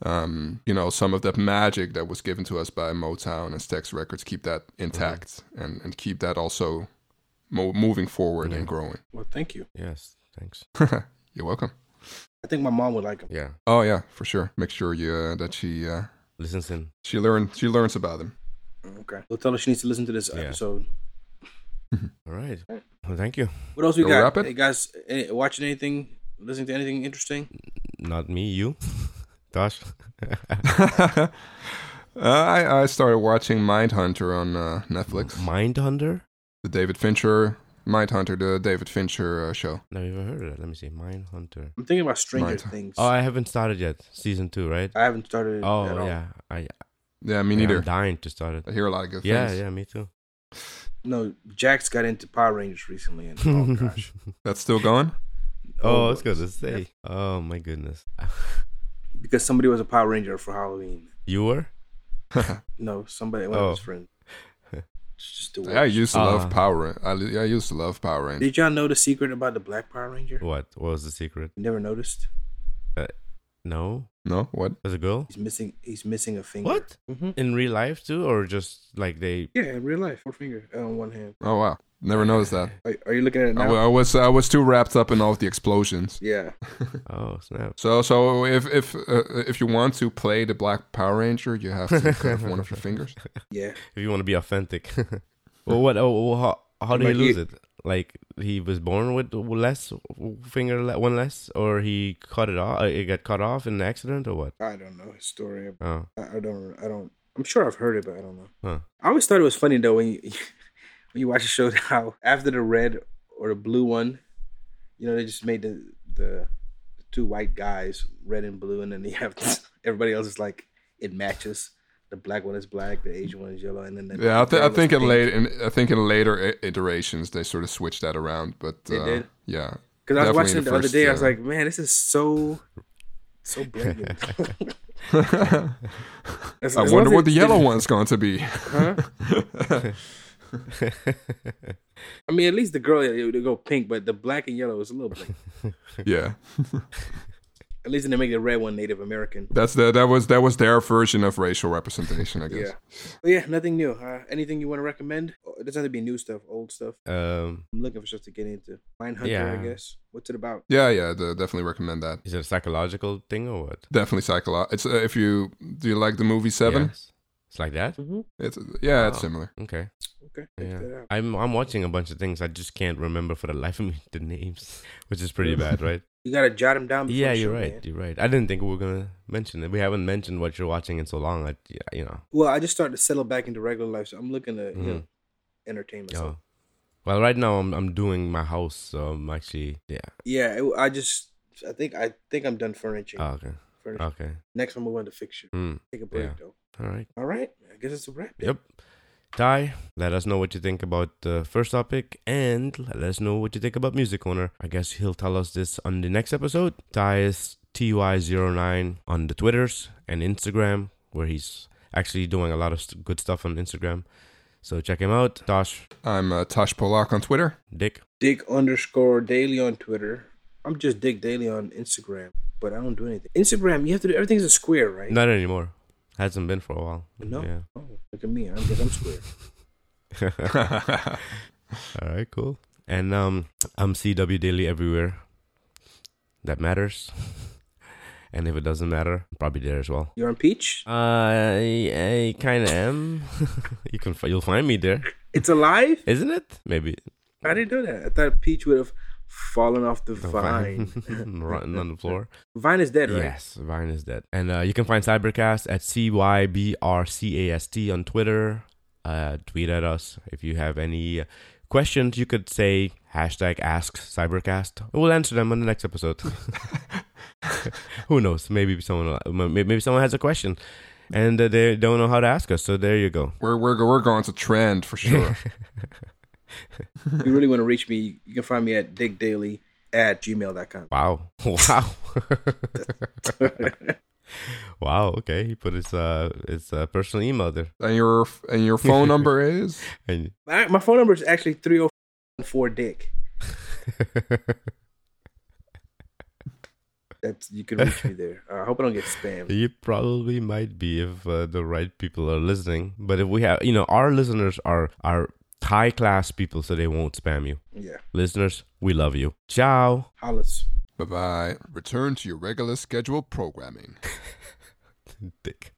um, you know, some of that magic that was given to us by Motown and Stax Records, keep that intact mm-hmm. and, and keep that also mo- moving forward yeah. and growing. Well, thank you. Yes, thanks. You're welcome. I think my mom would like them. Yeah. Oh yeah, for sure. Make sure you uh, that she. Uh, Listens in. She learns. She learns about them. Okay. We'll tell her she needs to listen to this yeah. episode. All right. Well, thank you. What else we Go got? Rapid? Hey guys, any, watching anything? Listening to anything interesting? Not me. You, Tosh. uh, I I started watching Mindhunter on uh, Netflix. Mindhunter. The David Fincher. Mindhunter, the David Fincher uh, show. Never even heard of that. Let me see. Mindhunter. I'm thinking about Stranger Mind- Things. Oh, I haven't started yet. Season two, right? I haven't started it oh, at all. yeah. I, yeah, me yeah, neither. I'm dying to start it. I hear a lot of good yeah, things. Yeah, yeah, me too. No, Jack's got into Power Rangers recently. And oh, gosh. That's still going? Oh, it's good to say. Yeah. Oh, my goodness. Because somebody was a Power Ranger for Halloween. You were? No, somebody, one oh. of his friends. Just yeah, I used to uh, love Power. I, I used to love Power Rangers. Did y'all know the secret about the Black Power Ranger? What? What was the secret? You never noticed? Uh, no. No. What? As a girl? He's missing. He's missing a finger. What? Mm-hmm. In real life too, or just like they? Yeah, in real life, four fingers on one hand. Oh wow! Never noticed that. Are, are you looking at it now? I, I was. I was too wrapped up in all of the explosions. Yeah. Oh snap! So so if if uh, if you want to play the Black Power Ranger, you have to cut one of your fingers. Yeah. If you want to be authentic. Well, what? Oh, how how do like, you lose it? Like he was born with less finger, one less, or he cut it off? It got cut off in an accident, or what? I don't know his story. Oh. I, I don't. I don't. I'm sure I've heard it, but I don't know. Huh. I always thought it was funny though when you. You watch the show now. After the red or the blue one, you know they just made the the two white guys red and blue, and then they have this, everybody else is like it matches. The black one is black, the Asian one is yellow, and then the yeah. I, th- I think in later, in, I think in later iterations they sort of switched that around, but they uh, did. Yeah, because I was watching it the first, other day. Uh, I was like, man, this is so so brilliant. as, I as wonder what it, the yellow one's going to be. Huh? I mean, at least the girl they go pink, but the black and yellow is a little bit. Yeah. At least they make the red one Native American. That's the that was that was their version of racial representation, I guess. Yeah. But yeah, nothing new. Huh? Anything you want to recommend? It doesn't have to be new stuff, old stuff. Um, I'm looking for stuff to get into. Mindhunter, yeah. I guess. What's it about? Yeah, yeah, the, definitely recommend that. Is it a psychological thing or what? Definitely psychological. It's uh, if you do you like the movie Seven? Yes. It's like that? Mm-hmm. It's yeah, oh, it's similar. Okay. Okay. Yeah. I'm I'm watching a bunch of things. I just can't remember for the life of me the names, which is pretty bad, right? You gotta jot them down. Yeah, you're right. Man. You're right. I didn't think we were gonna mention it. We haven't mentioned what you're watching in so long. I, you know. Well, I just started to settle back into regular life, so I'm looking to mm-hmm. you know, entertain myself. Oh. Well, right now I'm I'm doing my house, so I'm actually yeah. Yeah, it, I just I think I think I'm done furnishing. Oh, okay. Furnishing. Okay. Next, I'm moving to fixture. Mm. Take a break yeah. though. All right. All right. I guess it's a wrap. Yep. Ty, let us know what you think about the first topic and let us know what you think about Music Corner. I guess he'll tell us this on the next episode. Ty is T Y zero nine on the Twitters and Instagram, where he's actually doing a lot of good stuff on Instagram. So check him out. Tosh. I'm uh, Tosh Polak on Twitter. Dick. Dick underscore daily on Twitter. I'm just Dick Daily on Instagram, but I don't do anything. Instagram, you have to do everything's a square, right? Not anymore. Hasn't been for a while. No? Yeah. Oh, look at me. I guess I'm square. All right, cool. And um, I'm C W Daily everywhere. That matters. And if it doesn't matter, I'm probably there as well. You're on Peach? Uh, I, I kind of am. you can, you'll find me there. It's alive? Isn't it? Maybe. I didn't know that. I thought Peach would have fallen off the, the vine, vine. Rotten on the floor. Vine is dead, right? Yes, Vine is dead. And uh, you can find Cybercast at C Y B R C A S T on Twitter. Uh, tweet at us if you have any questions. You could say hashtag ask Cybercast. We'll answer them on the next episode. Who knows? Maybe someone maybe someone has a question and uh, they don't know how to ask us. So there you go. We're we're we're going to trend for sure. If you really want to reach me, you can find me at Dick Daily at gmail dot com. Wow. Wow. Wow. Okay. He put his uh his uh, personal email there. And your and your phone number is? And, my, my phone number is actually three oh four dick. That's, you can reach me there. Uh, I hope I don't get spammed. You probably might be if uh, the right people are listening. But if we have, you know, our listeners are are high class people, so they won't spam you. Yeah. Listeners, we love you. Ciao. Hollis. Bye bye. Return to your regular scheduled programming. Dick.